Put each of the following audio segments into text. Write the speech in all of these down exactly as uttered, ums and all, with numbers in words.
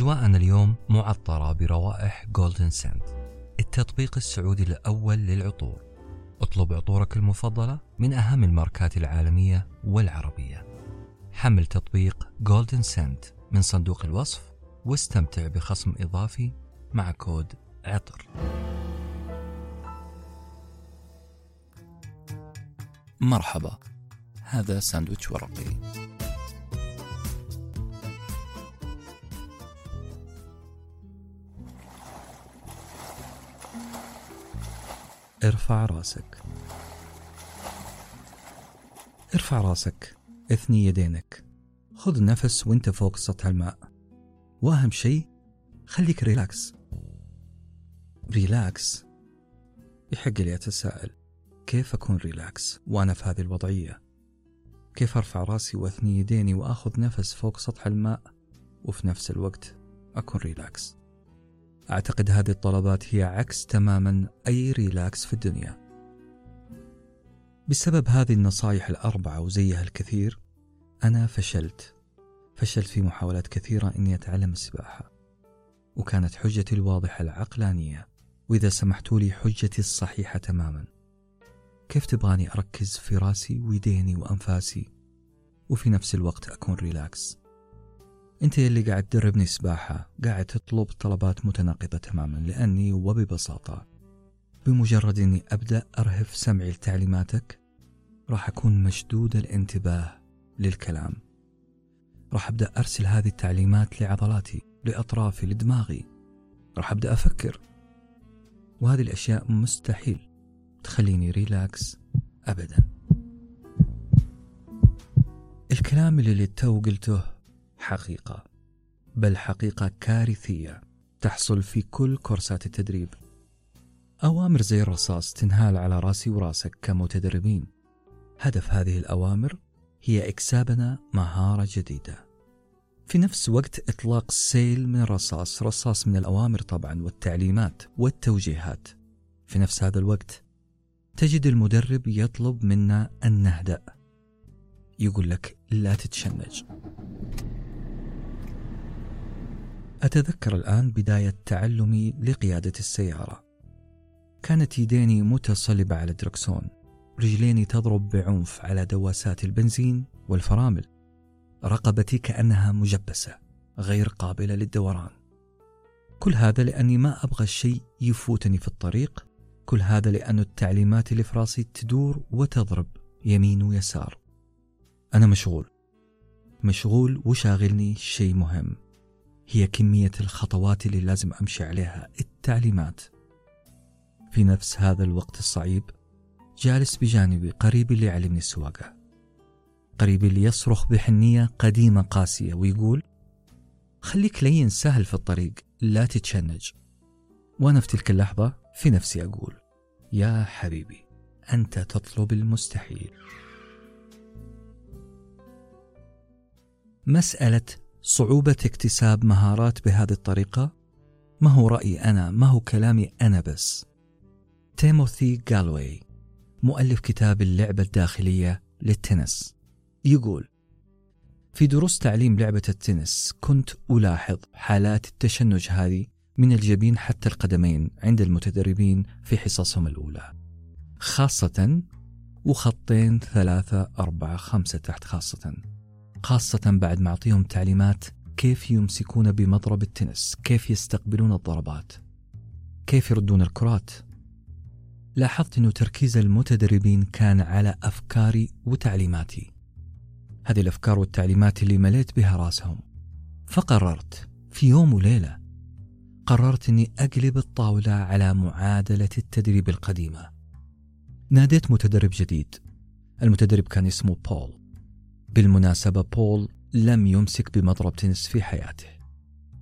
أجواءنا اليوم معطرة بروائح جولدن سنت، التطبيق السعودي الأول للعطور. اطلب عطورك المفضلة من أهم الماركات العالمية والعربية. حمل تطبيق جولدن سنت من صندوق الوصف واستمتع بخصم إضافي مع كود عطر. مرحبا، هذا ساندويتش ورقي. ارفع راسك، ارفع راسك، اثني يدينك، خذ نفس وانت فوق سطح الماء، واهم شيء خليك ريلاكس. ريلاكس؟ يحق لي أتساءل، كيف أكون ريلاكس وأنا في هذه الوضعية؟ كيف أرفع راسي وأثني يديني وأخذ نفس فوق سطح الماء وفي نفس الوقت أكون ريلاكس؟ أعتقد هذه الطلبات هي عكس تماما أي ريلاكس في الدنيا. بسبب هذه النصائح الأربعة وزيها الكثير أنا فشلت فشلت في محاولات كثيرة أني أتعلم السباحة، وكانت حجتي الواضحة العقلانية، وإذا سمحتوا لي حجتي الصحيحة تماما. كيف تبغاني أركز في راسي ويديني وأنفاسي وفي نفس الوقت أكون ريلاكس؟ أنت اللي قاعد تدربني سباحة، قاعد تطلب طلبات متناقضة تماما، لأني وببساطة بمجرد أني أبدأ أرهف سمعي لتعليماتك راح أكون مشدود الانتباه للكلام، راح أبدأ أرسل هذه التعليمات لعضلاتي، لأطرافي، لدماغي، راح أبدأ أفكر، وهذه الأشياء مستحيل تخليني ريلاكس أبدا. الكلام اللي تو قلته حقيقة، بل حقيقة كارثية تحصل في كل كورسات التدريب. أوامر زي الرصاص تنهال على راسي وراسك كمتدربين. هدف هذه الأوامر هي إكسابنا مهارة جديدة، في نفس وقت إطلاق سيل من الرصاص، رصاص من الأوامر طبعا والتعليمات والتوجيهات. في نفس هذا الوقت تجد المدرب يطلب منا أن نهدأ، يقول لك لا تتشنج. أتذكر الآن بداية تعلمي لقيادة السيارة، كانت يديني متصلبة على الدركسون، رجليني تضرب بعنف على دواسات البنزين والفرامل، رقبتي كأنها مجبسة غير قابلة للدوران. كل هذا لأني ما أبغى الشيء يفوتني في الطريق، كل هذا لأن التعليمات اللي في راسي تدور وتضرب يمين ويسار. أنا مشغول مشغول وشاغلني شيء مهم، هي كمية الخطوات اللي لازم أمشي عليها، التعليمات. في نفس هذا الوقت الصعيب جالس بجانبي قريبي اللي يعلمني السواقة، قريبي اللي يصرخ بحنية قديمة قاسية ويقول خليك لين سهل في الطريق، لا تتشنج. وأنا في تلك اللحظة في نفسي أقول يا حبيبي أنت تطلب المستحيل. مسألة صعوبة اكتساب مهارات بهذه الطريقة ما هو رأيي أنا، ما هو كلامي أنا بس. تيموثي غالوي مؤلف كتاب اللعبة الداخلية للتنس يقول في دروس تعليم لعبة التنس كنت ألاحظ حالات التشنج هذه من الجبين حتى القدمين عند المتدربين في حصصهم الأولى، خاصة وخطين ثلاثة أربعة خمسة تحت، خاصة خاصة بعد ما أعطيهم تعليمات كيف يمسكون بمضرب التنس، كيف يستقبلون الضربات، كيف يردون الكرات. لاحظت أن تركيز المتدربين كان على أفكاري وتعليماتي، هذه الأفكار والتعليمات اللي مليت بها راسهم. فقررت في يوم وليلة، قررت أني أقلب الطاولة على معادلة التدريب القديمة. ناديت متدرب جديد، المتدرب كان اسمه بول. بالمناسبة بول لم يمسك بمضرب تنس في حياته.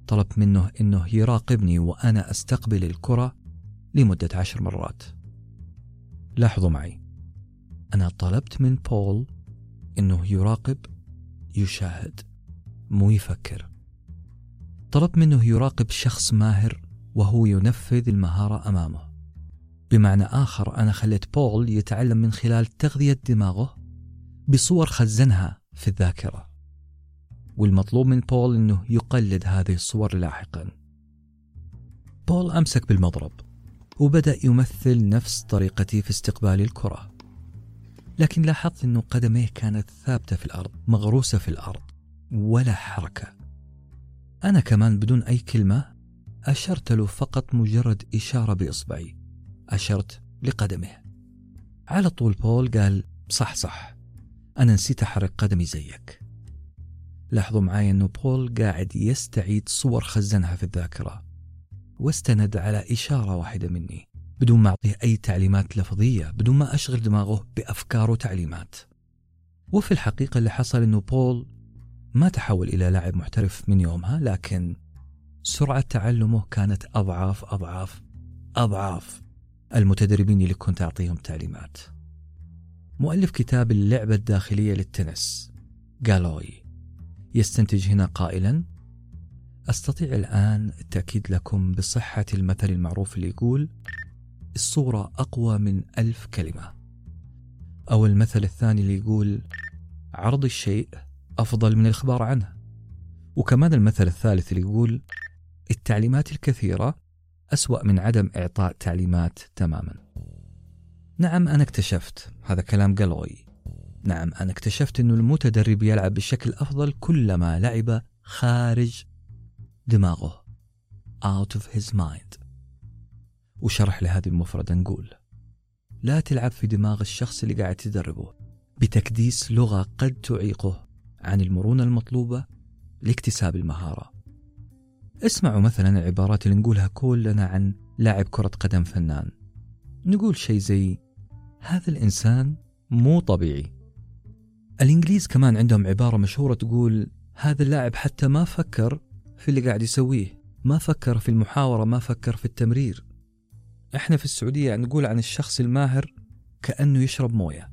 طلبت منه أنه يراقبني وأنا أستقبل الكرة لمدة عشر مرات. لاحظوا معي، أنا طلبت من بول أنه يراقب، يشاهد، مو يفكر. طلبت منه يراقب شخص ماهر وهو ينفذ المهارة أمامه. بمعنى آخر أنا خليت بول يتعلم من خلال تغذية دماغه بصور خزنها في الذاكرة. والمطلوب من بول أنه يقلد هذه الصور لاحقا. بول أمسك بالمضرب وبدأ يمثل نفس طريقتي في استقبال الكرة، لكن لاحظت أنه قدميه كانت ثابتة في الأرض، مغروسة في الأرض، ولا حركة. أنا كمان بدون أي كلمة أشرت له، فقط مجرد إشارة بإصبعي، أشرت لقدمه. على طول بول قال صح صح، أنا نسيت أحرك قدمي زيك. لاحظوا معي أنه بول قاعد يستعيد صور خزنها في الذاكرة، واستند على إشارة واحدة مني بدون ما أعطيه أي تعليمات لفظية، بدون ما أشغل دماغه بأفكار وتعليمات. وفي الحقيقة اللي حصل أنه بول ما تحول إلى لاعب محترف من يومها، لكن سرعة تعلمه كانت أضعاف أضعاف أضعاف المتدربين اللي كنت أعطيهم تعليمات. مؤلف كتاب اللعبة الداخلية للتنس غالوي يستنتج هنا قائلا: أستطيع الآن التأكيد لكم بصحة المثل المعروف اللي يقول الصورة أقوى من ألف كلمة، أو المثل الثاني اللي يقول عرض الشيء أفضل من الخبر عنه، وكمان المثل الثالث اللي يقول التعليمات الكثيرة أسوأ من عدم إعطاء تعليمات تماما. نعم أنا اكتشفت، هذا كلام غالوي، نعم أنا اكتشفت أنه المتدرب يلعب بشكل أفضل كلما لعب خارج دماغه out of his mind. وشرح لهذه المفردة نقول: لا تلعب في دماغ الشخص اللي قاعد تدربه بتكديس لغة قد تعيقه عن المرونة المطلوبة لاكتساب المهارة. اسمعوا مثلا العبارات اللي نقولها كلنا عن لاعب كرة قدم فنان، نقول شيء زي هذا الإنسان مو طبيعي. الإنجليز كمان عندهم عبارة مشهورة تقول هذا اللاعب حتى ما فكر في اللي قاعد يسويه، ما فكر في المحاورة، ما فكر في التمرير. احنا في السعودية نقول عن الشخص الماهر كأنه يشرب موية.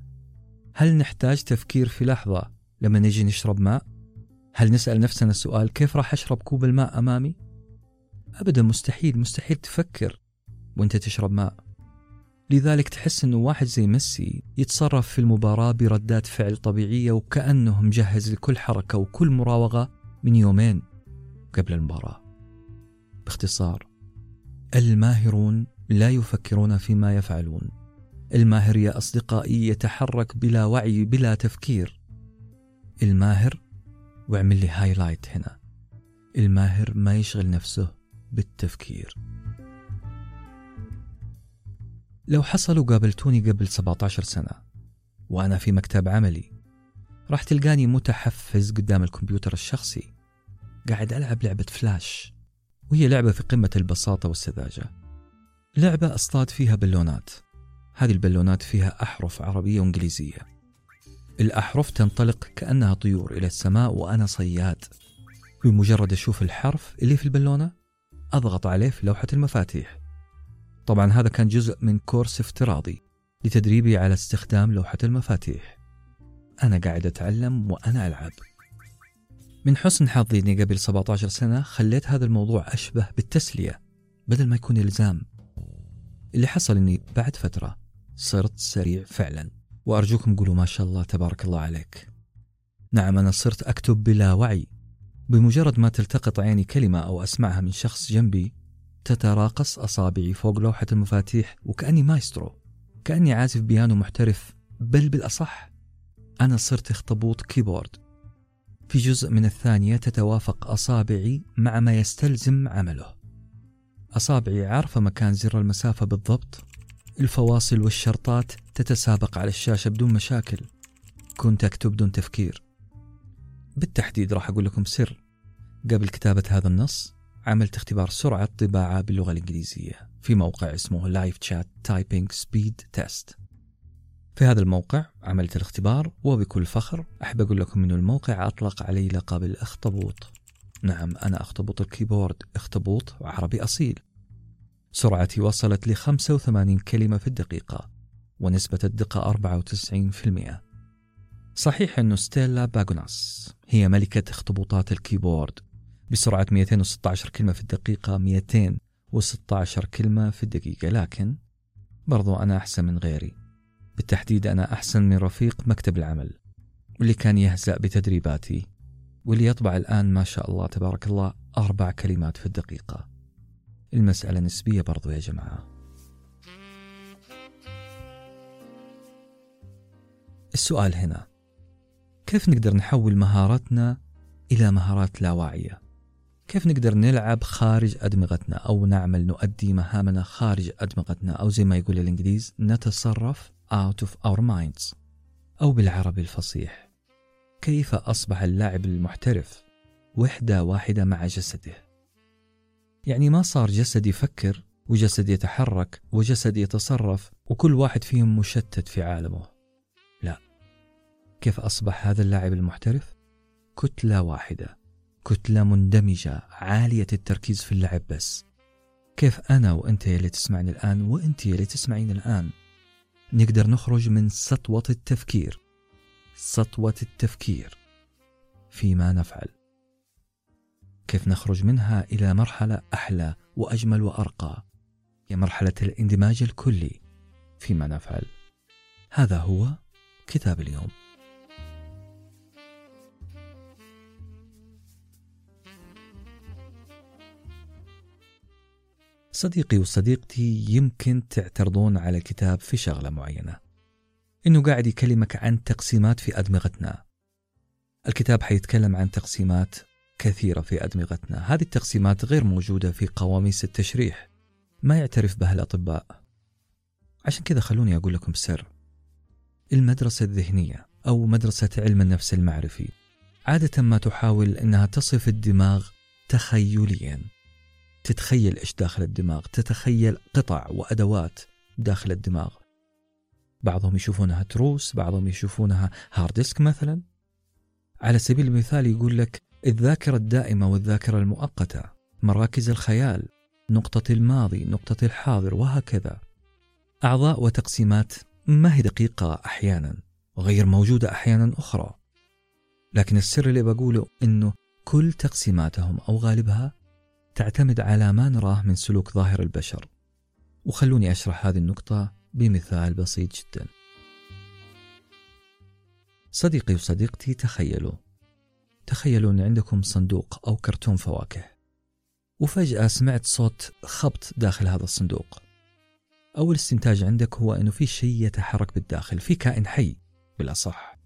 هل نحتاج تفكير في لحظة لما نجي نشرب ماء؟ هل نسأل نفسنا السؤال كيف راح أشرب كوب الماء أمامي؟ أبدا، مستحيل مستحيل تفكر وانت تشرب ماء. لذلك تحس أنه واحد زي ميسي يتصرف في المباراة بردات فعل طبيعية، وكأنه مجهز لكل حركة وكل مراوغة من يومين قبل المباراة. باختصار، الماهرون لا يفكرون فيما يفعلون. الماهر يا أصدقائي يتحرك بلا وعي بلا تفكير. الماهر، واعمل لي هايلايت هنا، الماهر ما يشغل نفسه بالتفكير. لو حصل وقابلتوني قبل سبعة عشر سنة وأنا في مكتب عملي، راح تلقاني متحفز قدام الكمبيوتر الشخصي قاعد ألعب لعبة فلاش، وهي لعبة في قمة البساطة والسذاجة، لعبة أصطاد فيها بالونات. هذه البالونات فيها أحرف عربية وإنجليزية، الأحرف تنطلق كأنها طيور إلى السماء، وأنا صياد. بمجرد أشوف الحرف اللي في البالونة أضغط عليه في لوحة المفاتيح. طبعا هذا كان جزء من كورس افتراضي لتدريبي على استخدام لوحة المفاتيح. أنا قاعد أتعلم وأنا ألعب. من حسن حظي أني قبل سبعة عشر سنة خليت هذا الموضوع أشبه بالتسلية بدل ما يكون إلزام. اللي حصل أني بعد فترة صرت سريع فعلا، وأرجوكم قولوا ما شاء الله تبارك الله عليك. نعم أنا صرت أكتب بلا وعي، بمجرد ما تلتقط عيني كلمة أو أسمعها من شخص جنبي تتراقص أصابعي فوق لوحة المفاتيح، وكأني مايسترو، كأني عازف بيانو محترف، بل بالأصح أنا صرت اخطبوط كيبورد. في جزء من الثانية تتوافق أصابعي مع ما يستلزم عمله. أصابعي عارفة مكان زر المسافة بالضبط، الفواصل والشرطات تتسابق على الشاشة بدون مشاكل. كنت أكتب بدون تفكير. بالتحديد راح أقول لكم سر، قبل كتابة هذا النص عملت اختبار سرعة طباعة باللغة الإنجليزية في موقع اسمه Live Chat Typing Speed Test. في هذا الموقع عملت الاختبار، وبكل فخر أحب أقول لكم إنه الموقع أطلق علي لقب الأخطبوط. نعم أنا أخطبوط الكيبورد، أخطبوط عربي أصيل. سرعتي وصلت لخمسة وثمانين كلمة في الدقيقة، ونسبة الدقة أربعة وتسعين بالمئة. صحيح أنه ستيلا باجوناس هي ملكة اخطبوطات الكيبورد بسرعة مئتين وستة عشر كلمة في الدقيقة، مئتين وستة عشر كلمة في الدقيقة، لكن برضو أنا أحسن من غيري. بالتحديد أنا أحسن من رفيق مكتب العمل اللي كان يهزأ بتدريباتي، واللي يطبع الآن ما شاء الله تبارك الله أربع كلمات في الدقيقة. المسألة نسبية برضو يا جماعة. السؤال هنا، كيف نقدر نحول مهاراتنا إلى مهارات لا واعية؟ كيف نقدر نلعب خارج أدمغتنا أو نعمل نؤدي مهامنا خارج أدمغتنا، أو زي ما يقول الإنجليز نتصرف out of our minds، أو بالعربي الفصيح كيف أصبح اللاعب المحترف وحدة واحدة مع جسده؟ يعني ما صار جسد يفكر وجسد يتحرك وجسد يتصرف وكل واحد فيهم مشتت في عالمه. لا، كيف أصبح هذا اللاعب المحترف؟ كتلة واحدة، كتلة مندمجة عالية التركيز في اللعب بس. كيف أنا وأنت اللي تسمعني الآن وأنت اللي تسمعين الآن نقدر نخرج من سطوة التفكير، سطوة التفكير فيما نفعل، كيف نخرج منها إلى مرحلة أحلى وأجمل وأرقى، هي مرحلة الاندماج الكلي فيما نفعل. هذا هو كتاب اليوم. صديقي وصديقتي، يمكن تعترضون على الكتاب في شغلة معينة، إنه قاعد يكلمك عن تقسيمات في أدمغتنا. الكتاب حيتكلم عن تقسيمات كثيرة في أدمغتنا، هذه التقسيمات غير موجودة في قواميس التشريح، ما يعترف بها الأطباء. عشان كذا خلوني أقول لكم سر، المدرسة الذهنية أو مدرسة علم النفس المعرفي عادة ما تحاول أنها تصف الدماغ تخيلياً، تتخيل إيش داخل الدماغ، تتخيل قطع وأدوات داخل الدماغ، بعضهم يشوفونها تروس، بعضهم يشوفونها هاردسك مثلا. على سبيل المثال يقول لك الذاكرة الدائمة والذاكرة المؤقتة، مراكز الخيال، نقطة الماضي، نقطة الحاضر، وهكذا. أعضاء وتقسيمات ما هي دقيقة أحيانا وغير موجودة أحيانا أخرى، لكن السر اللي بقوله إنه كل تقسيماتهم أو غالبها تعتمد على ما نراه من سلوك ظاهر البشر. وخلوني أشرح هذه النقطة بمثال بسيط جدا. صديقي وصديقتي، تخيلوا تخيلوا أن عندكم صندوق أو كرتون فواكه، وفجأة سمعت صوت خبط داخل هذا الصندوق. أول استنتاج عندك هو أنه في شيء يتحرك بالداخل، في كائن حي بالأصح.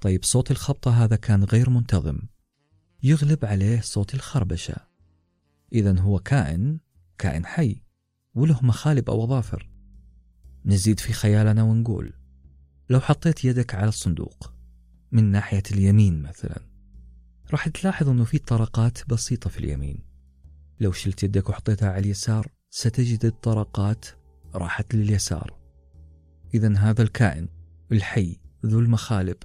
طيب صوت الخبطة هذا كان غير منتظم، يغلب عليه صوت الخربشة، إذن هو كائن كائن حي وله مخالب أو أظافر. نزيد في خيالنا ونقول لو حطيت يدك على الصندوق من ناحية اليمين مثلا، راح تلاحظ أنه في طرقات بسيطة في اليمين. لو شلت يدك وحطيتها على اليسار ستجد الطرقات راحت لليسار. إذن هذا الكائن الحي ذو المخالب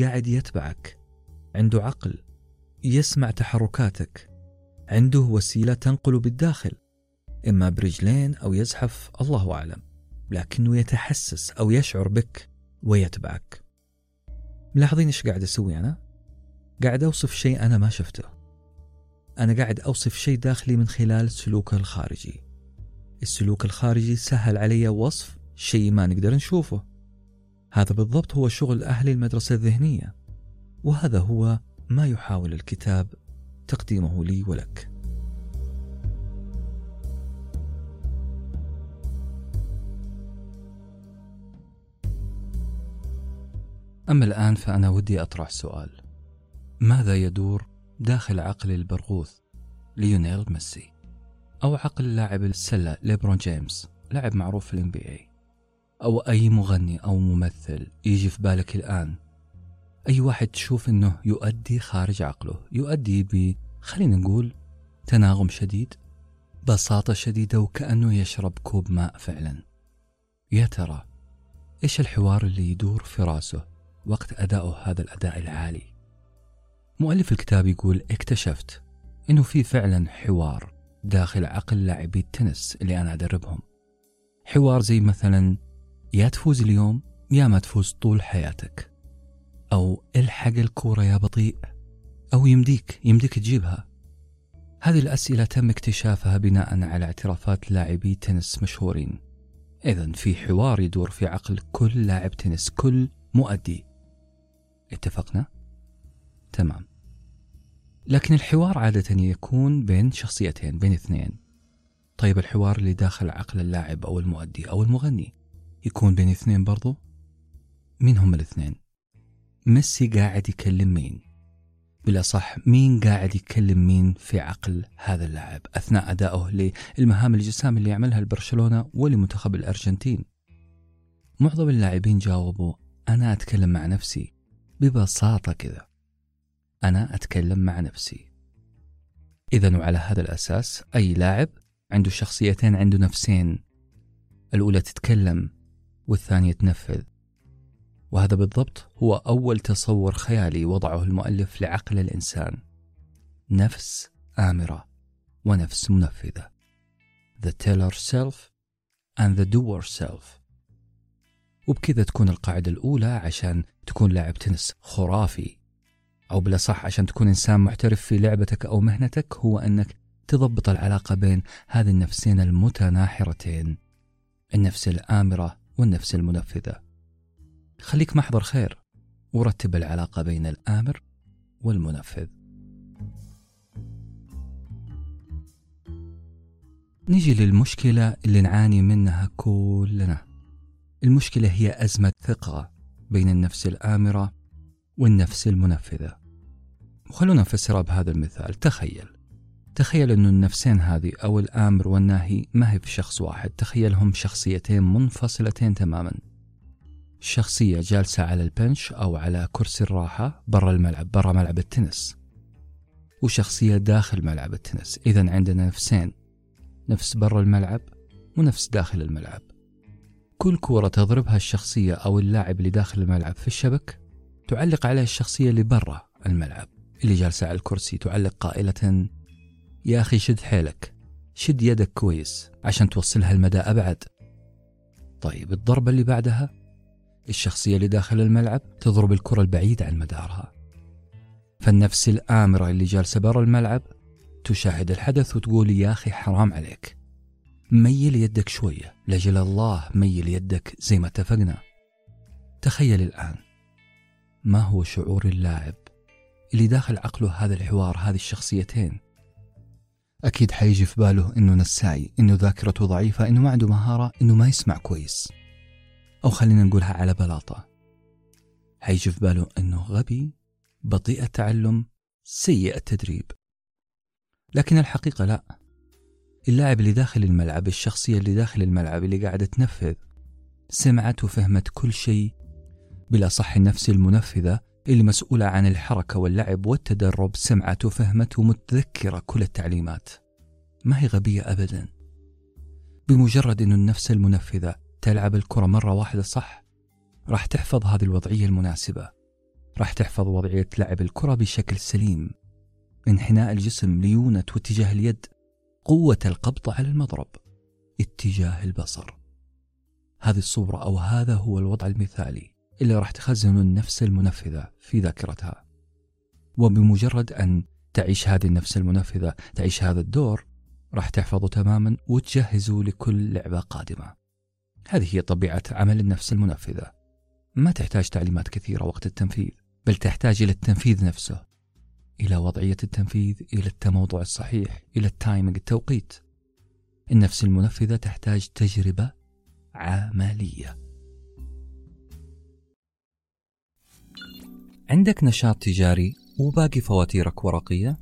قاعد يتبعك، عنده عقل، يسمع تحركاتك، عنده وسيلة تنقله بالداخل، إما برجلين أو يزحف الله أعلم، لكنه يتحسس أو يشعر بك ويتبعك. ملاحظين إيش قاعد أسوي أنا؟ قاعد أوصف شيء أنا ما شفته، أنا قاعد أوصف شيء داخلي من خلال سلوكه الخارجي. السلوك الخارجي سهل علي وصف شيء ما نقدر نشوفه. هذا بالضبط هو شغل أهل المدرسة الذهنية، وهذا هو ما يحاول الكتاب تقديمه لي ولك. أما الآن فأنا ودي أطرح سؤال، ماذا يدور داخل عقل البرغوث ليونيل ميسي، أو عقل لاعب السلة ليبرون جيمس، لاعب معروف في الام بي اي، أو أي مغني أو ممثل يجي في بالك الآن، أي واحد تشوف أنه يؤدي خارج عقله، يؤدي ب خلينا نقول تناغم شديد، بساطة شديدة، وكأنه يشرب كوب ماء فعلا. يا ترى إيش الحوار اللي يدور في راسه وقت أداؤه هذا الأداء العالي؟ مؤلف الكتاب يقول اكتشفت أنه في فعلا حوار داخل عقل لاعبي التنس اللي أنا أدربهم، حوار زي مثلا يا تفوز اليوم يا ما تفوز طول حياتك، أو الحق الكورة يا بطيء، أو يمديك يمديك تجيبها. هذه الأسئلة تم اكتشافها بناء على اعترافات لاعبي تنس مشهورين. إذن في حوار يدور في عقل كل لاعب تنس، كل مؤدي. اتفقنا؟ تمام. لكن الحوار عادة يكون بين شخصيتين، بين اثنين. طيب الحوار اللي داخل عقل اللاعب أو المؤدي أو المغني يكون بين اثنين برضو؟ مين هم الاثنين؟ ميسي قاعد يكلم مين؟ بلا صح، مين قاعد يكلم مين في عقل هذا اللاعب أثناء أدائه للمهام الجسام اللي يعملها البرشلونة ولمنتخب الأرجنتين؟ معظم اللاعبين جاوبوا أنا أتكلم مع نفسي ببساطة كذا، أنا أتكلم مع نفسي. إذن وعلى هذا الأساس أي لاعب عنده شخصيتين، عنده نفسين، الأولى تتكلم والثانية تنفذ. وهذا بالضبط هو أول تصور خيالي وضعه المؤلف لعقل الإنسان، نفس آمرة ونفس منفذة، the teller self and the doer self. وبكذا تكون القاعدة الأولى عشان تكون لاعب تنس خرافي، أو بلا صح عشان تكون إنسان محترف في لعبتك أو مهنتك، هو أنك تضبط العلاقة بين هذه النفسين المتناحرتين، النفس الآمرة والنفس المنفذة. خليك محضر خير ورتب العلاقة بين الآمر والمنفذ. نيجي للمشكلة اللي نعاني منها كلنا. المشكلة هي أزمة ثقة بين النفس الآمرة والنفس المنفذة. وخلونا نفسرها بهذا المثال. تخيل تخيل أن النفسين هذه أو الآمر والناهي ما هي في شخص واحد، تخيلهم شخصيتين منفصلتين تماما. الشخصية جالسة على البنش أو على كرسي الراحة برا الملعب، برا ملعب التنس، وشخصية داخل ملعب التنس. إذن عندنا نفسين، نفس برا الملعب ونفس داخل الملعب. كل كرة تضربها الشخصية أو اللاعب اللي داخل الملعب في الشبك تعلق عليها الشخصية اللي برا الملعب اللي جالسة على الكرسي، تعلق قائلة يا أخي شد حيلك، شد يدك كويس عشان توصلها المدى أبعد. طيب الضربة اللي بعدها الشخصية اللي داخل الملعب تضرب الكرة البعيدة عن مدارها، فالنفس الآمرة اللي جالسة برا الملعب تشاهد الحدث وتقول يا أخي حرام عليك، ميل يدك شوية، لجل الله ميل يدك زي ما اتفقنا. تخيل الآن ما هو شعور اللاعب اللي داخل عقله هذا الحوار، هذه الشخصيتين؟ أكيد حيجي في باله إنه نساي، إنه ذاكرته ضعيفة، إنه ما عنده مهارة، إنه ما يسمع كويس، أو خلينا نقولها على بلاطة حيجي في باله أنه غبي، بطيء التعلم، سيء التدريب. لكن الحقيقة لا، اللاعب اللي داخل الملعب، الشخصية اللي داخل الملعب اللي قاعدة تنفذ، سمعت وفهمت كل شيء. بلا صح النفس المنفذة اللي مسؤولة عن الحركة واللعب والتدرب سمعت وفهمت ومتذكرة كل التعليمات، ما هي غبية أبدا. بمجرد أن النفس المنفذة تلعب الكرة مرة واحدة صح، راح تحفظ هذه الوضعية المناسبة، راح تحفظ وضعية لعب الكرة بشكل سليم، انحناء الجسم، ليونة واتجاه اليد، قوة القبض على المضرب، اتجاه البصر. هذه الصورة أو هذا هو الوضع المثالي اللي راح تخزن النفس المنفذة في ذاكرتها. وبمجرد أن تعيش هذه النفس المنفذة، تعيش هذا الدور، راح تحفظه تماما وتجهزه لكل لعبة قادمة. هذه هي طبيعة عمل النفس المنفذة، ما تحتاج تعليمات كثيرة وقت التنفيذ، بل تحتاج إلى التنفيذ نفسه، إلى وضعية التنفيذ، إلى التموضع الصحيح، إلى التايمينج، التوقيت. النفس المنفذة تحتاج تجربة عملية. عندك نشاط تجاري وباقي فواتيرك ورقية،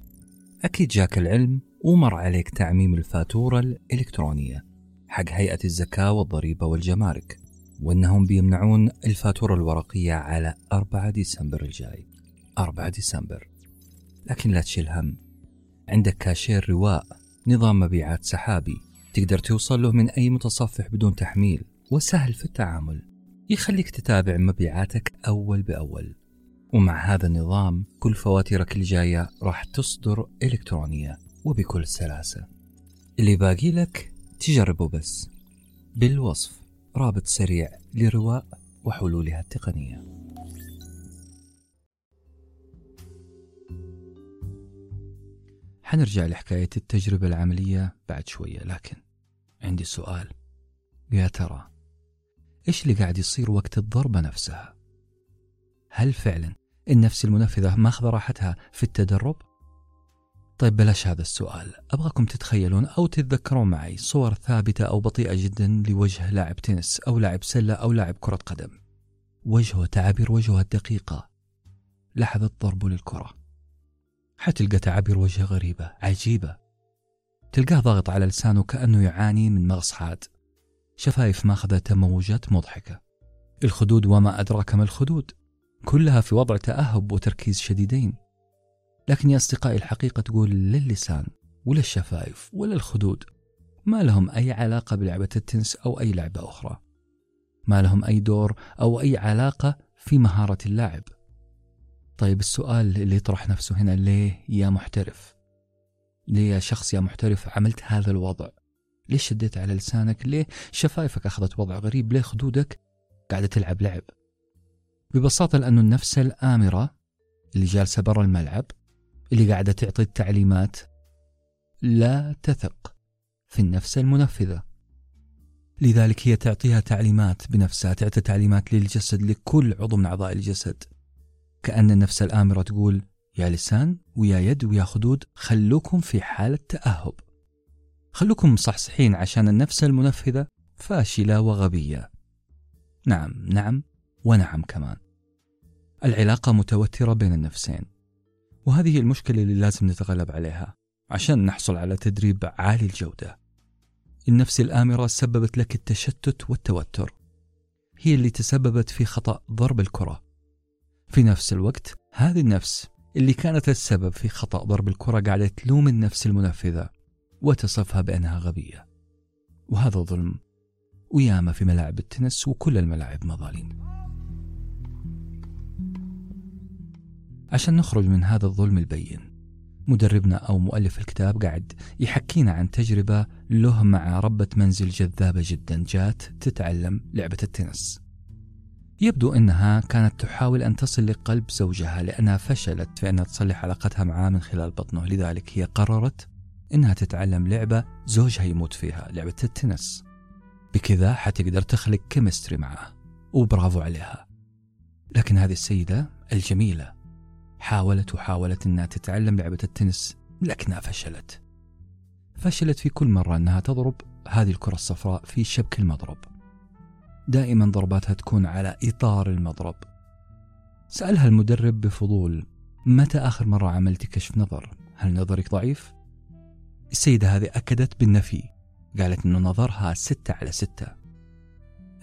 أكيد جاك العلم ومر عليك تعميم الفاتورة الإلكترونية حق هيئة الزكاة والضريبة والجمارك، وأنهم بيمنعون الفاتورة الورقية على أربعة ديسمبر الجاي. أربعة ديسمبر. لكن لا تشيل هم، عندك كاشير رواق نظام مبيعات سحابي تقدر توصل له من أي متصفح بدون تحميل، وسهل في التعامل، يخليك تتابع مبيعاتك أول بأول. ومع هذا النظام كل فواتيرك الجاية راح تصدر إلكترونية وبكل سلاسة. اللي باقي لك تجربه بس. بالوصف رابط سريع لرواق وحلولها التقنية. حنرجع لحكاية التجربة العملية بعد شوية، لكن عندي سؤال، يا ترى إيش اللي قاعد يصير وقت الضربة نفسها؟ هل فعلا النفس المنفذة ماخذة راحتها في التدرب؟ طيب بلاش هذا السؤال، أبغاكم تتخيلون أو تتذكرون معي صور ثابتة أو بطيئة جدا لوجه لاعب تنس أو لاعب سلة أو لاعب كرة قدم، وجهه، تعابير وجهه الدقيقة لحظة ضربه للكرة، حتلقى تعابير وجهه غريبة عجيبة، تلقاه ضاغط على لسانه كأنه يعاني من مغصحات، شفايف ماخذة تموجات مضحكة، الخدود وما أدراك ما الخدود، كلها في وضع تأهب وتركيز شديدين. لكن يا أصدقائي الحقيقة تقول للسان ولا الشفايف ولا الخدود ما لهم أي علاقة بلعبة التنس أو أي لعبة أخرى، ما لهم أي دور أو أي علاقة في مهارة اللاعب. طيب السؤال اللي يطرح نفسه هنا، ليه يا محترف، ليه يا شخص يا محترف عملت هذا الوضع؟ ليه شديت على لسانك؟ ليه شفايفك أخذت وضع غريب؟ ليه خدودك قاعدة تلعب لعب؟ ببساطة لأنه النفس الآمرة اللي جالسة برا الملعب اللي قاعدة تعطي التعليمات لا تثق في النفس المنفذة، لذلك هي تعطيها تعليمات بنفسها، تعطي تعليمات للجسد، لكل عضو من أعضاء الجسد، كأن النفس الآمرة تقول يا لسان ويا يد ويا خدود خلوكم في حالة تأهب، خلوكم مصحصحين، عشان النفس المنفذة فاشلة وغبية. نعم نعم ونعم كمان، العلاقة متوترة بين النفسين، وهذه المشكلة اللي لازم نتغلب عليها عشان نحصل على تدريب عالي الجودة. النفس الآمرة سببت لك التشتت والتوتر، هي اللي تسببت في خطأ ضرب الكرة. في نفس الوقت هذه النفس اللي كانت السبب في خطأ ضرب الكرة قاعدة تلوم النفس المنفذة وتصفها بأنها غبية، وهذا ظلم، وياما في ملاعب التنس وكل الملاعب مظالم. عشان نخرج من هذا الظلم البين، مدربنا أو مؤلف الكتاب قاعد يحكينا عن تجربة له مع ربة منزل جذابة جدا جات تتعلم لعبة التنس. يبدو أنها كانت تحاول أن تصل لقلب زوجها لأنها فشلت في أنها تصلح علاقتها معاه من خلال بطنه، لذلك هي قررت أنها تتعلم لعبة زوجها يموت فيها، لعبة التنس، بكذا حتقدر تخلق كيمستري معاه، وبرافو عليها. لكن هذه السيدة الجميلة حاولت وحاولت أنها تتعلم لعبة التنس لكنها فشلت، فشلت في كل مرة أنها تضرب هذه الكرة الصفراء في شبك المضرب، دائما ضرباتها تكون على إطار المضرب. سألها المدرب بفضول، متى آخر مرة عملت كشف نظر؟ هل نظرك ضعيف؟ السيدة هذه أكدت بالنفي، قالت أنه نظرها ستة على ستة.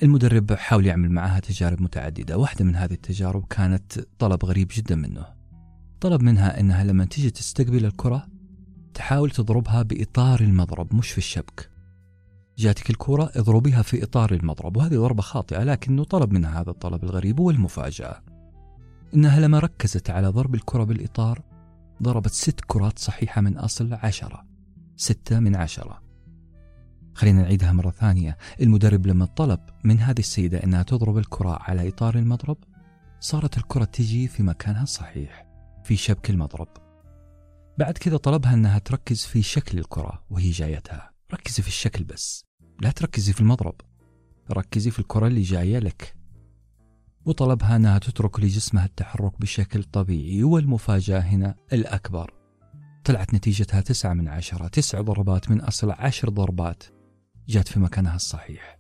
المدرب حاول يعمل معها تجارب متعددة، واحدة من هذه التجارب كانت طلب غريب جدا منه، طلب منها أنها لما تيجي تستقبل الكرة تحاول تضربها بإطار المضرب مش في الشبك، جاتك الكرة اضربيها في إطار المضرب، وهذه ضربة خاطئة، لكنه طلب منها هذا الطلب الغريب. والمفاجأة أنها لما ركزت على ضرب الكرة بالإطار ضربت ست كرات صحيحة من أصل عشرة، ستة من عشرة. خلينا نعيدها مرة ثانية، المدرب لما طلب من هذه السيدة أنها تضرب الكرة على إطار المضرب صارت الكرة تجي في مكانها الصحيح في شبك المضرب. بعد كذا طلبها أنها تركز في شكل الكرة وهي جايتها، ركزي في الشكل بس، لا تركزي في المضرب، ركزي في الكرة اللي جاية لك. وطلبها أنها تترك لجسمها التحرك بشكل طبيعي، والمفاجأة هنا الأكبر، طلعت نتيجتها تسعة من عشرة، تسع ضربات من أصل عشر ضربات جات في مكانها الصحيح.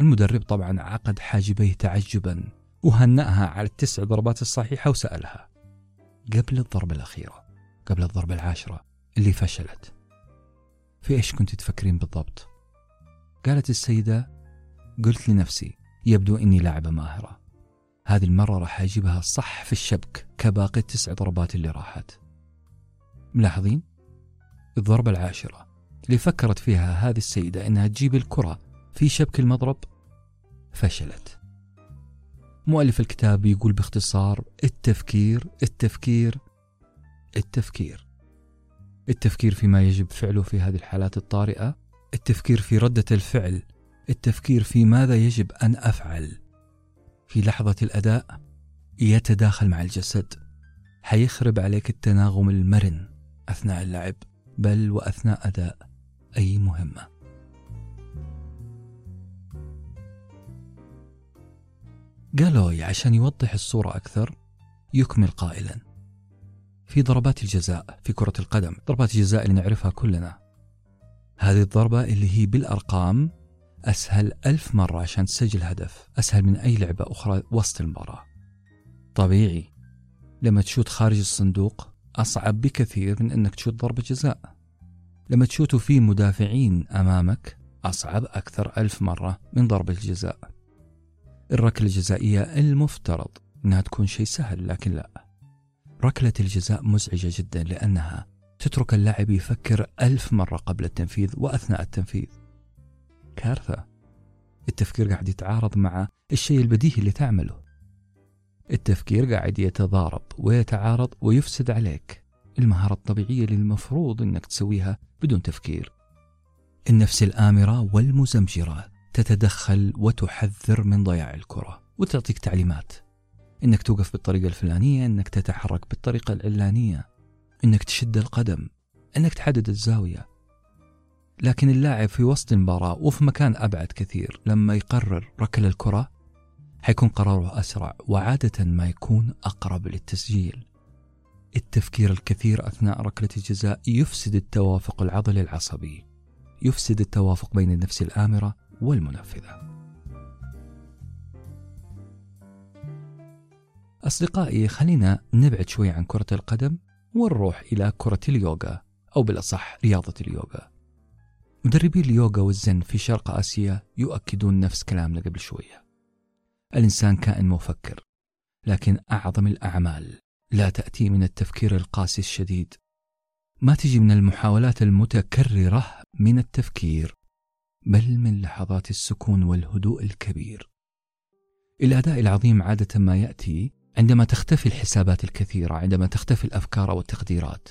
المدرب طبعا عقد حاجبيه تعجبا وهنأها على التسع ضربات الصحيحة، وسألها قبل الضربة الأخيرة، قبل الضربة العاشرة اللي فشلت، في إيش كنت تفكرين بالضبط؟ قالت السيدة قلت لنفسي يبدو إني لاعبة ماهرة، هذه المرة راح أجيبها صح في الشبك كباقي التسع ضربات اللي راحت. ملاحظين؟ الضربة العاشرة اللي فكرت فيها هذه السيدة إنها تجيب الكرة في شبك المضرب فشلت. مؤلف الكتاب يقول باختصار، التفكير التفكير التفكير التفكير فيما يجب فعله في هذه الحالات الطارئة، التفكير في ردة الفعل، التفكير في ماذا يجب أن أفعل في لحظة الأداء، يتداخل مع الجسد، حيخرب عليك التناغم المرن أثناء اللعب بل وأثناء أداء أي مهمة. غالوي عشان يوضح الصورة أكثر يكمل قائلا: في ضربات الجزاء في كرة القدم، ضربات الجزاء اللي نعرفها كلنا، هذه الضربة اللي هي بالأرقام أسهل ألف مرة عشان تسجل هدف، أسهل من أي لعبة أخرى وسط المباراة. طبيعي لما تشوت خارج الصندوق أصعب بكثير من أنك تشوت ضربة جزاء، لما تشوتوا فيه مدافعين أمامك أصعب أكثر ألف مرة من ضربة الجزاء. الركلة الجزائية المفترض أنها تكون شيء سهل، لكن لا، ركلة الجزاء مزعجة جدا لأنها تترك اللاعب يفكر ألف مرة قبل التنفيذ وأثناء التنفيذ. كارثة. التفكير قاعد يتعارض مع الشيء البديهي اللي تعمله، التفكير قاعد يتضارب ويتعارض ويفسد عليك المهارة الطبيعية اللي المفروض أنك تسويها بدون تفكير. النفس الآمرة والمزمجرة تتدخل وتحذر من ضياع الكرة وتعطيك تعليمات، أنك توقف بالطريقة الفلانية، أنك تتحرك بالطريقة العلانية، أنك تشد القدم، أنك تحدد الزاوية. لكن اللاعب في وسط المباراة وفي مكان أبعد كثير لما يقرر ركل الكرة حيكون قراره أسرع وعادة ما يكون أقرب للتسجيل. التفكير الكثير أثناء ركلة الجزاء يفسد التوافق العضلي العصبي، يفسد التوافق بين النفس الآمرة والمنفذة. أصدقائي، خلينا نبعد شوي عن كرة القدم ونروح إلى كرة اليوغا، أو بالأصح رياضة اليوغا. مدربي اليوغا والزن في شرق آسيا يؤكدون نفس كلامنا قبل شوية: الإنسان كائن مفكر، لكن أعظم الأعمال لا تأتي من التفكير القاسي الشديد، ما تجي من المحاولات المتكررة من التفكير، بل من لحظات السكون والهدوء الكبير. الأداء العظيم عادة ما يأتي عندما تختفي الحسابات الكثيرة، عندما تختفي الأفكار والتقديرات.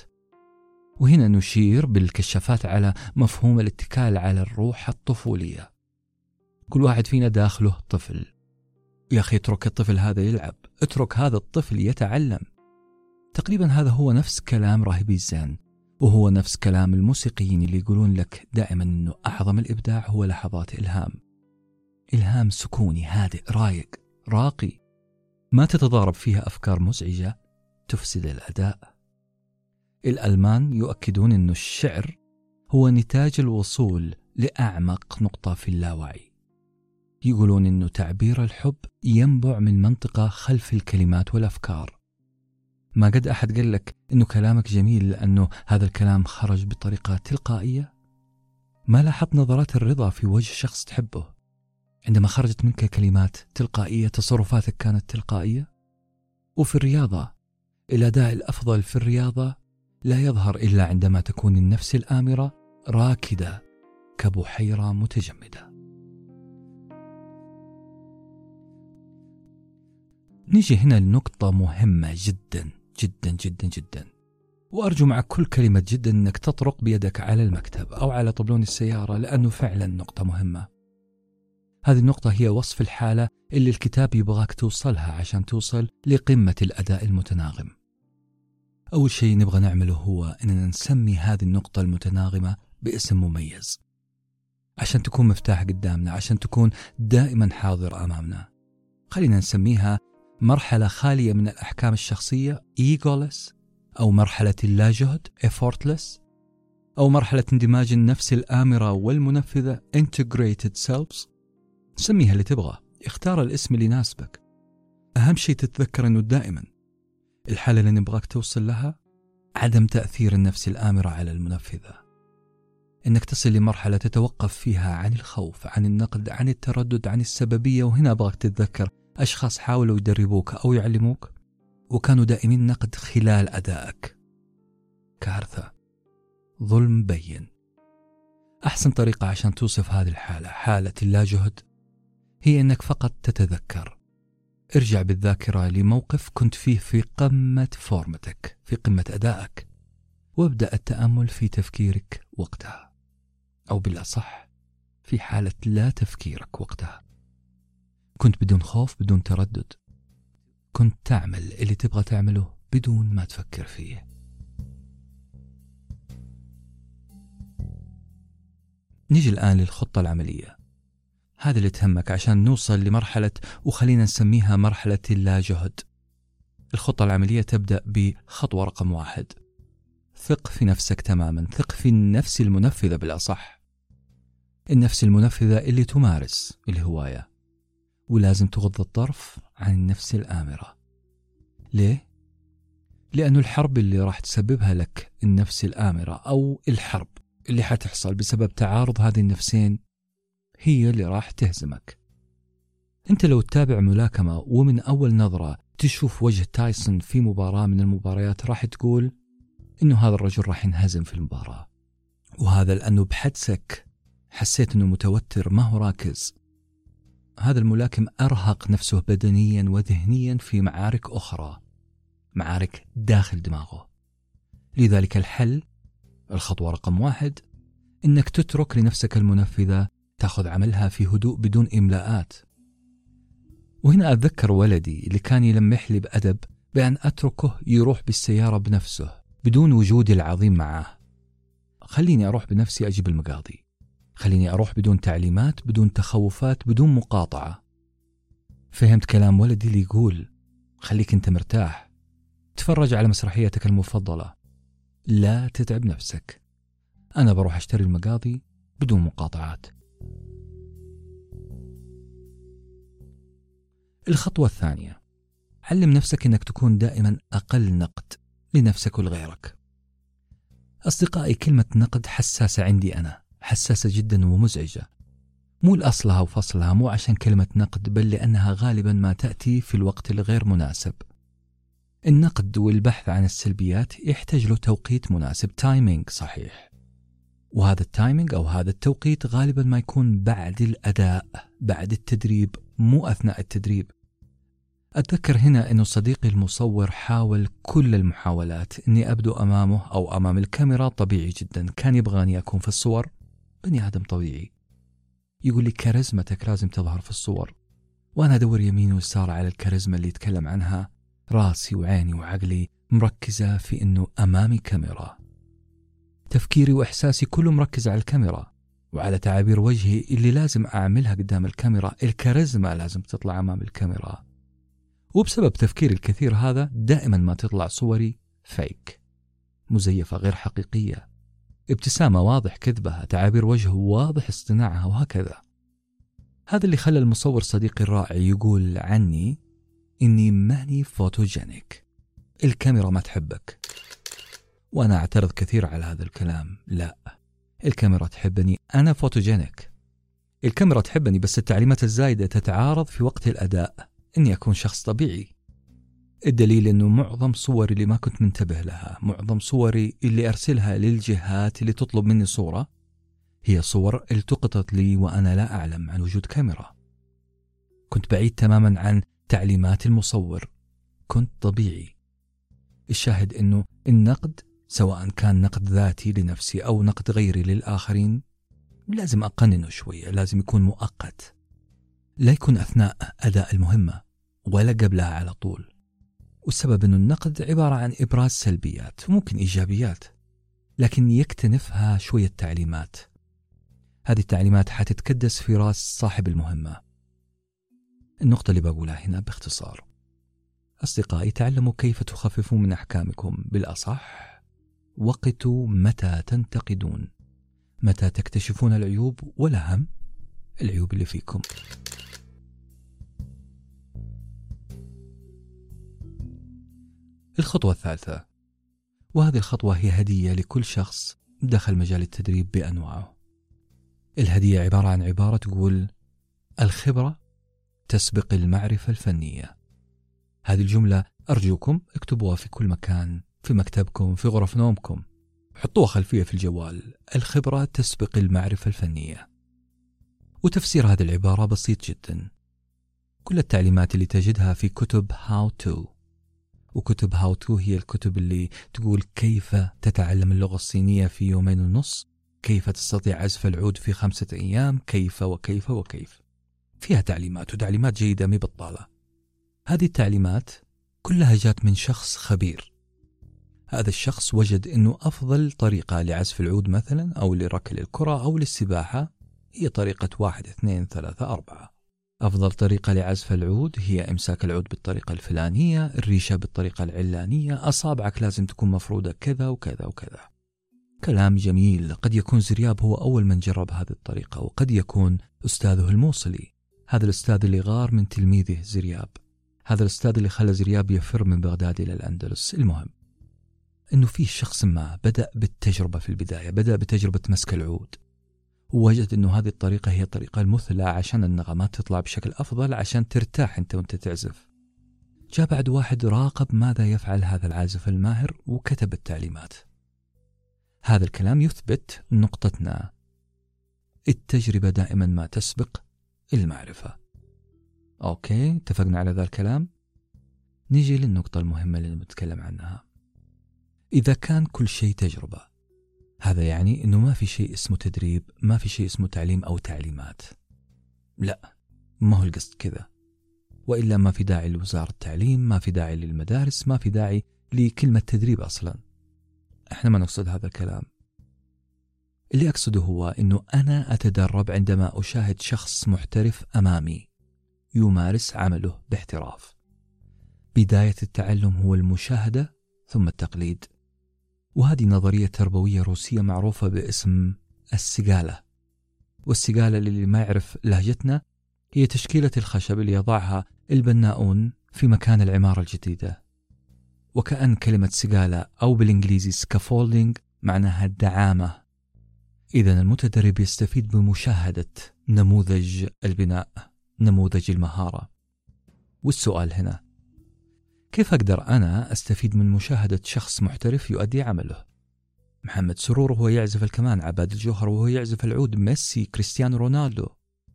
وهنا نشير بالكشافات على مفهوم الاتكال على الروح الطفولية. كل واحد فينا داخله طفل. يا أخي اترك الطفل هذا يلعب، اترك هذا الطفل يتعلم. تقريبا هذا هو نفس كلام راهبي الزن، وهو نفس كلام الموسيقيين اللي يقولون لك دائما أنه أعظم الإبداع هو لحظات إلهام، إلهام سكوني هادئ رايق راقي، ما تتضارب فيها أفكار مزعجة تفسد الأداء. الألمان يؤكدون أن الشعر هو نتاج الوصول لأعمق نقطة في اللاوعي. يقولون أن تعبير الحب ينبع من منطقة خلف الكلمات والأفكار. ما قد أحد قال لك أنه كلامك جميل لأنه هذا الكلام خرج بطريقة تلقائية. ما لاحظت نظرات الرضا في وجه شخص تحبه عندما خرجت منك كلمات تلقائية، تصرفاتك كانت تلقائية. وفي الرياضة، الأداء الأفضل في الرياضة لا يظهر إلا عندما تكون النفس الآمرة راكدة كبحيرة متجمدة. نيجي هنا لنقطة مهمة جدا جدا جدا جدا، وأرجو مع كل كلمة جدا أنك تطرق بيدك على المكتب أو على طبلون السيارة، لأنه فعلا نقطة مهمة. هذه النقطة هي وصف الحالة اللي الكتاب يبغاك توصلها عشان توصل لقمة الأداء المتناغم. أول شيء نبغى نعمله هو أننا نسمي هذه النقطة المتناغمة باسم مميز عشان تكون مفتاح قدامنا، عشان تكون دائما حاضر أمامنا. خلينا نسميها مرحلة خالية من الأحكام الشخصية egoless، أو مرحلة اللاجهد effortless، أو مرحلة اندماج النفس الآمرة والمنفذة integrated selves. سميها اللي تبغى، اختار الاسم اللي يناسبك. أهم شيء تتذكر أنه دائما الحالة اللي نبغاك توصل لها عدم تأثير النفس الآمرة على المنفذة، أنك تصل لمرحلة تتوقف فيها عن الخوف، عن النقد، عن التردد، عن السببية. وهنا أبغاك تتذكر أشخاص حاولوا يدربوك أو يعلموك وكانوا دائمين نقد خلال أدائك. كارثة، ظلم بين. أحسن طريقة عشان توصف هذه الحالة، حالة اللاجهد، هي أنك فقط تتذكر. ارجع بالذاكرة لموقف كنت فيه في قمة فورمتك، في قمة أدائك، وابدأ التأمل في تفكيرك وقتها، أو بالأصح في حالة لا تفكيرك وقتها. كنت بدون خوف، بدون تردد، كنت تعمل اللي تبغى تعمله بدون ما تفكر فيه. نيجي الآن للخطة العملية، هذا اللي تهمك عشان نوصل لمرحلة، وخلينا نسميها مرحلة اللاجهد. الخطة العملية تبدأ بخطوة رقم واحد: ثق في نفسك تماما، ثق في النفس المنفذة بالأصح، النفس المنفذة اللي تمارس الهواية، ولازم تغض الطرف عن النفس الآمرة. ليه؟ لأن الحرب اللي راح تسببها لك النفس الآمرة أو الحرب اللي حتحصل بسبب تعارض هذه النفسين هي اللي راح تهزمك. أنت لو تتابع ملاكمة ومن أول نظرة تشوف وجه تايسون في مباراة من المباريات راح تقول إنه هذا الرجل راح ينهزم في المباراة، وهذا لأنه بحدسك حسيت إنه متوتر، ما هو راكز. هذا الملاكم أرهق نفسه بدنيا وذهنيا في معارك أخرى، معارك داخل دماغه. لذلك الحل، الخطوة رقم واحد، إنك تترك لنفسك المنفذة تأخذ عملها في هدوء بدون إملاءات. وهنا أتذكر ولدي اللي كان يلمح لي بأدب بأن أتركه يروح بالسيارة بنفسه بدون وجودي العظيم معاه. خليني أروح بنفسي أجيب المقاضي، خليني أروح بدون تعليمات، بدون تخوفات، بدون مقاطعة. فهمت كلام ولدي اللي يقول خليك أنت مرتاح، تفرج على مسرحيتك المفضلة، لا تتعب نفسك، أنا بروح أشتري المقاضي بدون مقاطعات. الخطوة الثانية، علم نفسك أنك تكون دائما أقل نقد لنفسك ولغيرك. أصدقائي، كلمة نقد حساسة عندي أنا، حساسة جدا ومزعجة، مو لأصلها وفصلها، مو عشان كلمة نقد، بل لأنها غالبا ما تأتي في الوقت الغير مناسب. النقد والبحث عن السلبيات يحتاج له توقيت مناسب، تايمينج صحيح، وهذا التايمينج أو هذا التوقيت غالبا ما يكون بعد الأداء، بعد التدريب، مو أثناء التدريب. أتذكر هنا أنه صديقي المصور حاول كل المحاولات أني أبدو أمامه أو أمام الكاميرا طبيعي جدا، كان يبغاني أكون في الصور بني آدم طبيعي. يقول لي كاريزمتك لازم تظهر في الصور، وأنا أدور يمين ويسار على الكاريزما اللي يتكلم عنها، راسي وعيني وعقلي مركزة في أنه أمامي كاميرا، تفكيري وإحساسي كله مركز على الكاميرا وعلى تعابير وجهي اللي لازم أعملها قدام الكاميرا، الكاريزما لازم تطلع أمام الكاميرا. وبسبب تفكيري الكثير هذا دائما ما تطلع صوري فيك، مزيفة غير حقيقية، ابتسامة واضح كذبها، تعابير وجه واضح اصطناعها، وهكذا. هذا اللي خلى المصور صديقي الرائع يقول عني إني ماني فوتوجينيك، الكاميرا ما تحبك. وأنا أعترض كثير على هذا الكلام، لا، الكاميرا تحبني، أنا فوتوجينيك. الكاميرا تحبني، بس التعليمات الزايدة تتعارض في وقت الأداء إني أكون شخص طبيعي. الدليل أنه معظم صوري اللي ما كنت منتبه لها، معظم صوري اللي أرسلها للجهات اللي تطلب مني صورة، هي صور التقطت لي وأنا لا أعلم عن وجود كاميرا، كنت بعيد تماما عن تعليمات المصور، كنت طبيعي. الشاهد أنه النقد، سواء كان نقد ذاتي لنفسي أو نقد غيري للآخرين، لازم أقننه شوية، لازم يكون مؤقت، لا يكون أثناء أداء المهمة ولا قبلها على طول. والسبب أنه النقد عبارة عن إبراز سلبيات وممكن إيجابيات، لكن يكتنفها شوية تعليمات، هذه التعليمات حتتكدس في رأس صاحب المهمة. النقطة اللي بقولها هنا باختصار، أصدقائي، تعلموا كيف تخففوا من أحكامكم، بالأصح وقتوا متى تنتقدون، متى تكتشفون العيوب، ولا هم العيوب اللي فيكم. الخطوة الثالثة، وهذه الخطوة هي هدية لكل شخص دخل مجال التدريب بأنواعه. الهدية عبارة عن عبارة تقول الخبرة تسبق المعرفة الفنية. هذه الجملة أرجوكم اكتبوها في كل مكان، في مكتبكم، في غرف نومكم، حطوها خلفية في الجوال، الخبرة تسبق المعرفة الفنية. وتفسير هذه العبارة بسيط جدا، كل التعليمات اللي تجدها في كتب how to، وكتب how to هي الكتب اللي تقول كيف تتعلم اللغة الصينية في يومين ونص، كيف تستطيع عزف العود في خمسة أيام، كيف وكيف وكيف، فيها تعليمات وتعليمات جيدة مي بطالة. هذه التعليمات كلها جات من شخص خبير، هذا الشخص وجد أنه أفضل طريقة لعزف العود مثلا أو لركل الكرة أو للسباحة هي طريقة واحد اثنين ثلاثة أربعة، أفضل طريقة لعزف العود هي إمساك العود بالطريقة الفلانية، الريشة بالطريقة العلانية، أصابعك لازم تكون مفرودة كذا وكذا وكذا. كلام جميل. قد يكون زرياب هو أول من جرب هذه الطريقة، وقد يكون أستاذه الموصلي، هذا الأستاذ اللي غار من تلميذه زرياب، هذا الأستاذ اللي خلى زرياب يفر من بغداد إلى الأندلس. المهم أنه في شخص ما بدأ بالتجربة في البداية، بدأ بتجربة مسك العود، ووجد أنه هذه الطريقة هي الطريقة المثلى عشان النغمات تطلع بشكل أفضل، عشان ترتاح أنت وأنت تعزف. جاء بعد واحد راقب ماذا يفعل هذا العازف الماهر وكتب التعليمات. هذا الكلام يثبت نقطتنا: التجربة دائما ما تسبق المعرفة. أوكي، اتفقنا على ذا الكلام. نيجي للنقطة المهمة اللي بنتكلم عنها. إذا كان كل شيء تجربة، هذا يعني أنه ما في شيء اسمه تدريب، ما في شيء اسمه تعليم أو تعليمات. لا، ما هو القصد كذا، وإلا ما في داعي لوزارة التعليم، ما في داعي للمدارس، ما في داعي لكلمة تدريب أصلا. احنا ما نقصد هذا الكلام. اللي أقصده هو أنه أنا أتدرب عندما أشاهد شخص محترف أمامي يمارس عمله باحتراف. بداية التعلم هو المشاهدة ثم التقليد، وهذه نظرية تربوية روسية معروفة باسم السقالة. والسقالة اللي ما يعرف لهجتنا هي تشكيلة الخشب اللي يضعها البناؤون في مكان العمارة الجديدة. وكأن كلمة سقالة أو بالإنجليزي سكافولدينج معناها الدعامة. إذن المتدرب يستفيد بمشاهدة نموذج البناء، نموذج المهارة. والسؤال هنا: كيف أقدر أنا أستفيد من مشاهدة شخص محترف يؤدي عمله؟ محمد سرور وهو يعزف الكمان، عباد الجهر وهو يعزف العود، ميسي، كريستيانو رونالدو.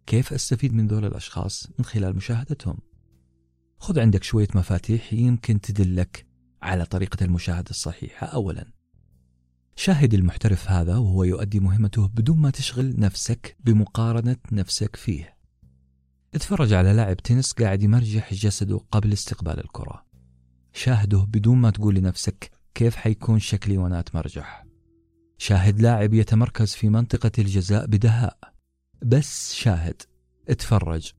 كيف أستفيد من ذول الأشخاص؟ من خلال مشاهدتهم. خذ عندك شوية مفاتيح يمكن تدلك على طريقة المشاهدة الصحيحة. أولا، شاهد المحترف هذا وهو يؤدي مهمته بدون ما تشغل نفسك بمقارنة نفسك فيه. اتفرج على لاعب تنس قاعد يمرجح جسده قبل استقبال الكرة، شاهده بدون ما تقول لنفسك كيف حيكون شكلي وانا اتمرجح. شاهد لاعب يتمركز في منطقة الجزاء بدهاء، بس شاهد، اتفرج،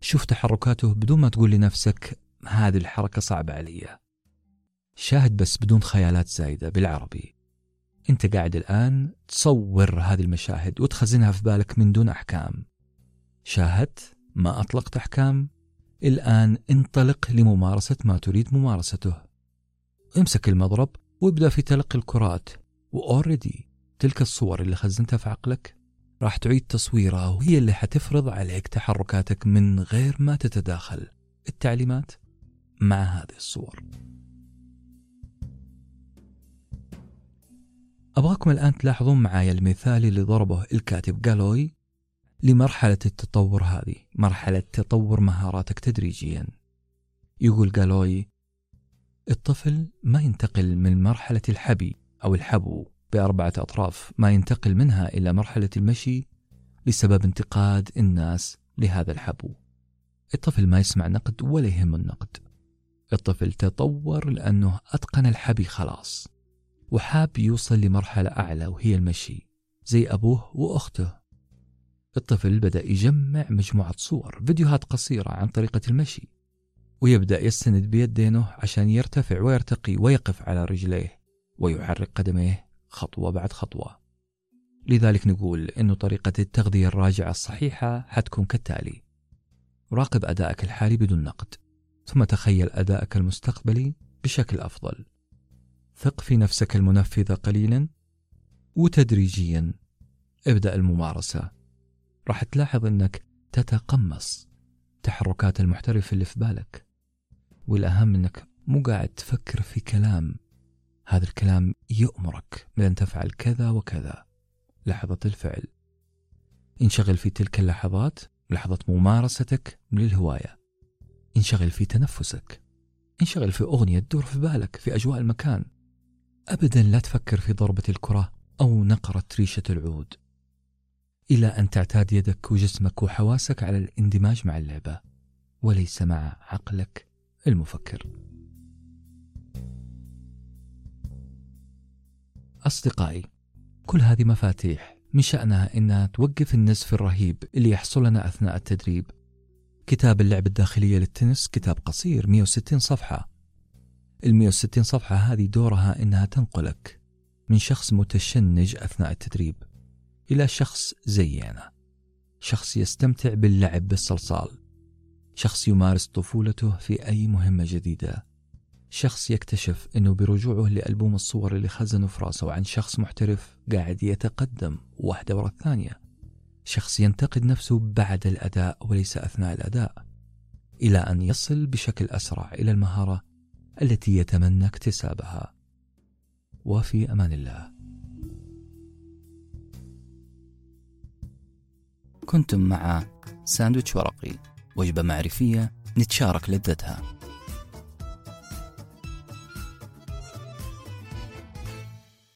شوف تحركاته بدون ما تقول لنفسك هذه الحركة صعبة علي. شاهد بس بدون خيالات زايدة. بالعربي، انت قاعد الآن تصور هذه المشاهد وتخزنها في بالك من دون أحكام. شاهد، ما أطلقت أحكام، الآن انطلق لممارسة ما تريد ممارسته. امسك المضرب وابدأ في تلقي الكرات، وأوردي تلك الصور اللي خزنتها في عقلك راح تعيد تصويرها، وهي اللي حتفرض عليك تحركاتك من غير ما تتداخل التعليمات مع هذه الصور. أبغاكم الآن تلاحظون معايا المثال اللي ضربه الكاتب غالوي لمرحلة التطور هذه، مرحلة تطور مهاراتك تدريجيا. يقول غالوي: الطفل ما ينتقل من مرحلة الحبي أو الحبو بأربعة أطراف، ما ينتقل منها إلى مرحلة المشي لسبب انتقاد الناس لهذا الحبو. الطفل ما يسمع نقد ولا يهم النقد. الطفل تطور لأنه أتقن الحبي خلاص، وحاب يوصل لمرحلة أعلى وهي المشي زي أبوه وأخته. الطفل بدأ يجمع مجموعة صور، فيديوهات قصيرة عن طريقة المشي، ويبدأ يستند بيدينه عشان يرتفع ويرتقي، ويقف على رجليه، ويحرك قدميه خطوة بعد خطوة. لذلك نقول إنه طريقة التغذية الراجعة الصحيحة حتكون كالتالي: راقب أدائك الحالي بدون نقد، ثم تخيل أدائك المستقبلي بشكل أفضل. ثق في نفسك المنفذة قليلا، وتدريجيا ابدأ الممارسة. راح تلاحظ أنك تتقمص تحركات المحترف اللي في بالك، والأهم أنك مو قاعد تفكر في كلام، هذا الكلام يؤمرك بأن تفعل كذا وكذا. لحظة الفعل، انشغل في تلك اللحظات، لحظة ممارستك للهواية، انشغل في تنفسك، انشغل في أغنية تدور في بالك، في أجواء المكان. أبدا لا تفكر في ضربة الكرة أو نقرة ريشة العود، إلى أن تعتاد يدك وجسمك وحواسك على الاندماج مع اللعبة وليس مع عقلك المفكر. أصدقائي، كل هذه مفاتيح من شأنها إنها توقف النزف الرهيب اللي يحصلنا أثناء التدريب. كتاب اللعبة الداخلية للتنس كتاب قصير مئة وستين صفحة. المئة وستين صفحة هذه دورها إنها تنقلك من شخص متشنج أثناء التدريب إلى شخص زي أنا، شخص يستمتع باللعب بالصلصال، شخص يمارس طفولته في أي مهمة جديدة، شخص يكتشف أنه برجوعه لألبوم الصور اللي خزنه في راسه عن شخص محترف قاعد يتقدم واحدة ورا الثانية، شخص ينتقد نفسه بعد الأداء وليس أثناء الأداء، إلى أن يصل بشكل أسرع إلى المهارة التي يتمنى اكتسابها. وفي أمان الله. كنتم مع ساندويتش ورقي، وجبة معرفية نتشارك لذتها.